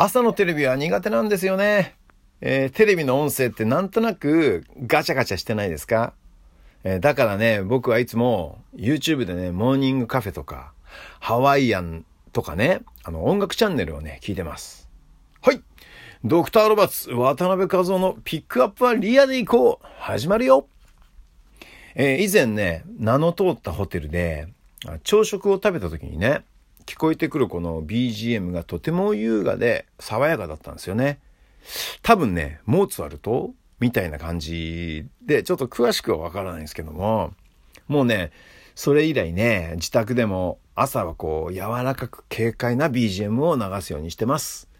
朝のテレビは苦手なんですよね。テレビの音声ってなんとなくガチャガチャしてないですか？だからね、僕はいつも YouTube でね、モーニングカフェとかハワイアンとかね、音楽チャンネルをね、聞いてます。はい、ドクターロバーツ渡辺和夫のピックアップはリアで行こう、始まるよ。以前ね、名の通ったホテルで朝食を食べた時にね、聞こえてくるこの BGM がとても優雅で爽やかだったんですよね。多分ね、モーツァルトみたいな感じで、ちょっと詳しくはわからないんですけども、もうね、それ以来ね、自宅でも朝はこう柔らかく軽快な BGM を流すようにしてます。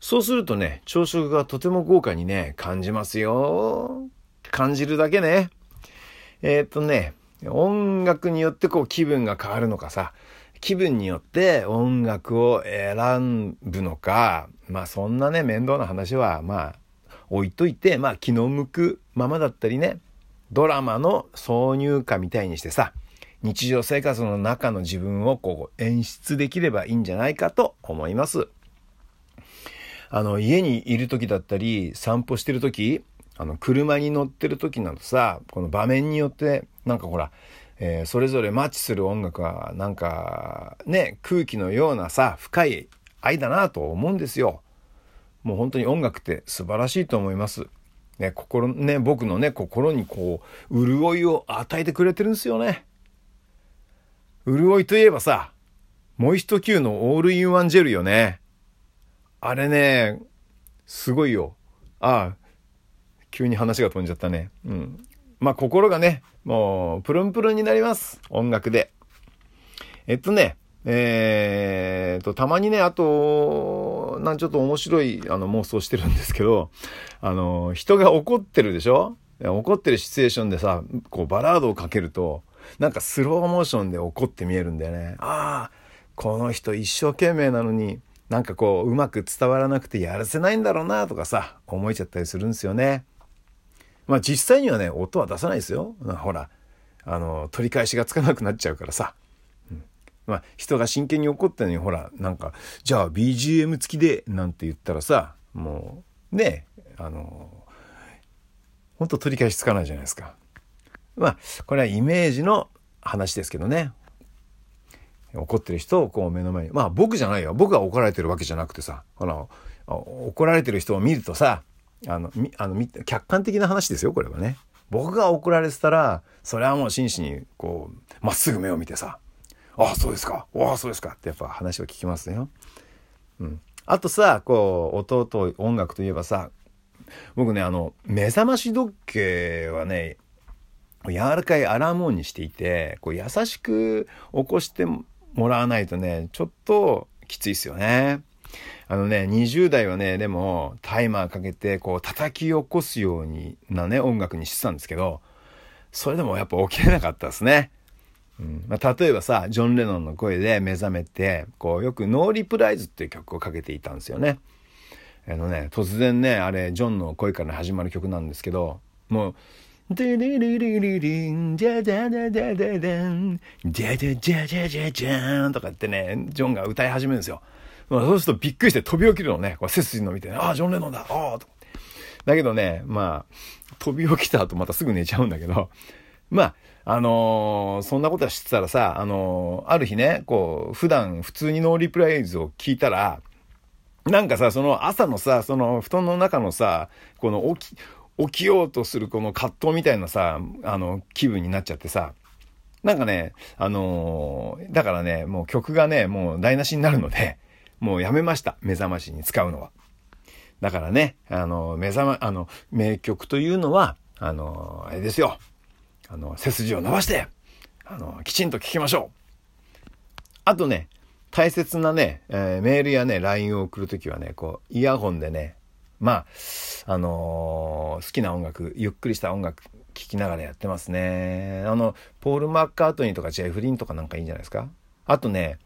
そうするとね、朝食がとても豪華にね、感じますよ。感じるだけね。音楽によってこう気分が変わるのかさ、気分によって音楽を選ぶのか、まあそんなね、面倒な話はまあ置いといて、まあ気の向くままだったりね、ドラマの挿入歌みたいにしてさ、日常生活の中の自分をこう演出できればいいんじゃないかと思います。家にいる時だったり、散歩してる時、車に乗ってる時などさ、この場面によってなんかほら、それぞれマッチする音楽はなんかね、空気のようなさ、深い愛だなと思うんですよ。もう本当に音楽って素晴らしいと思います。ね、僕のね、心にこう潤いを与えてくれてるんですよね。潤いといえばさ、モイスト Q のオールインワンジェルよね。あれね、すごいよ。ああ、急に話が飛んじゃったね。うん。まあ心がね、もうプルンプルンになります。音楽で。たまにね、あと、ちょっと面白い妄想してるんですけど、人が怒ってるでしょ？怒ってるシチュエーションでさ、こうバラードをかけると、なんかスローモーションで怒って見えるんだよね。ああ、この人一生懸命なのに、なんかこううまく伝わらなくてやらせないんだろうなとかさ、思えちゃったりするんですよね。まあ実際にはね、音は出さないですよ。ほら、取り返しがつかなくなっちゃうからさ。まあ人が真剣に怒ったのに、ほら、なんかじゃあ BGM 付きでなんて言ったらさ、もうね、本当取り返しつかないじゃないですか。まあこれはイメージの話ですけどね。怒ってる人をこう目の前に、まあ僕じゃないよ。僕が怒られてるわけじゃなくてさ、怒られてる人を見るとさ、客観的な話ですよ、これはね。僕が怒られてたら、それはもう真摯にこうまっすぐ目を見てさ、ああそうですか、ああそうですかってやっぱ話を聞きますよ。うん。あとさ、こう音と音楽といえばさ、僕ね、目覚まし時計はね、柔らかいアラーム音にしていて、こう優しく起こしてもらわないとね、ちょっときついですよね。20代はね、でもタイマーかけてこう叩き起こすようなね、音楽にしてたんですけど、それでもやっぱ起きれなかったですね。例えばさ、ジョン・レノンの声で目覚めて、こうよくノーリプライズっていう曲をかけていたんですよね。突然ね、あれジョンの声から始まる曲なんですけど、もうデリリリリリンジャジャジャジャジャジャンジャジャジャジャジャジャンとかってね、ジョンが歌い始めるんですよ。そうするとびっくりして飛び起きるのね、こう背筋伸びて、ああジョン・レノンだ、ああと。だけどね、まあ飛び起きた後またすぐ寝ちゃうんだけど、まあそんなことは知ってたらさ、ある日ね、こう普段普通にノーリプライズを聞いたら、なんかさ、その朝のさ、その布団の中のさ、この起きようとするこの葛藤みたいなさ、気分になっちゃってさ、なんかね、だからね、もう曲がね、もう台無しになるので、もうやめました。目覚ましに使うのは。だからね、名曲というのは、あれですよ。背筋を伸ばして、きちんと聴きましょう。あとね、大切なね、メールやね、LINE を送るときはね、こう、イヤホンでね、まあ好きな音楽、ゆっくりした音楽聴きながらやってますね。ポール・マッカートニーとかジェフリンとかなんかいいんじゃないですか。あとね、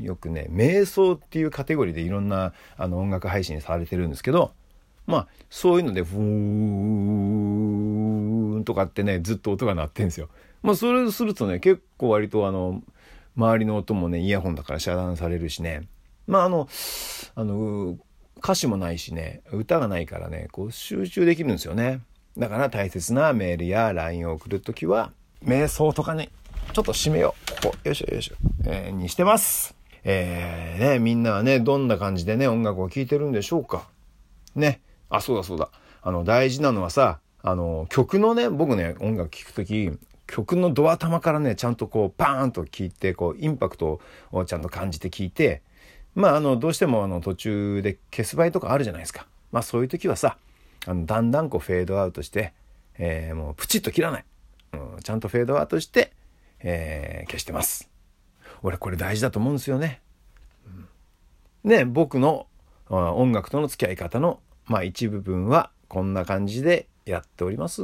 よくね、瞑想っていうカテゴリーでいろんな音楽配信されてるんですけど、まあそういうのでフーンとかってね、ずっと音が鳴ってんですよ。まあそれをするとね、結構割と周りの音もね、イヤホンだから遮断されるしね、まあ歌詞もないしね、歌がないからね、こう集中できるんですよね。だから大切なメールや LINE を送るときは瞑想とかね、ちょっと締めよう、ここよいしょよいしょ、にしてます。ね、みんなはね、どんな感じでね音楽を聴いてるんでしょうかね。あ、そうだそうだ、大事なのはさ、曲のね、僕ね音楽聴くとき曲のドア玉からね、ちゃんとこうパーンと聴いて、こうインパクトをちゃんと感じて聴いて、まあどうしても途中で消す場合とかあるじゃないですか。まあそういう時はさ、だんだんこうフェードアウトして、もうプチッと切らない、ちゃんとフェードアウトして、消してます。俺これ大事だと思うんですよね。ね、僕の音楽との付き合い方の、まあ、一部分はこんな感じでやっております。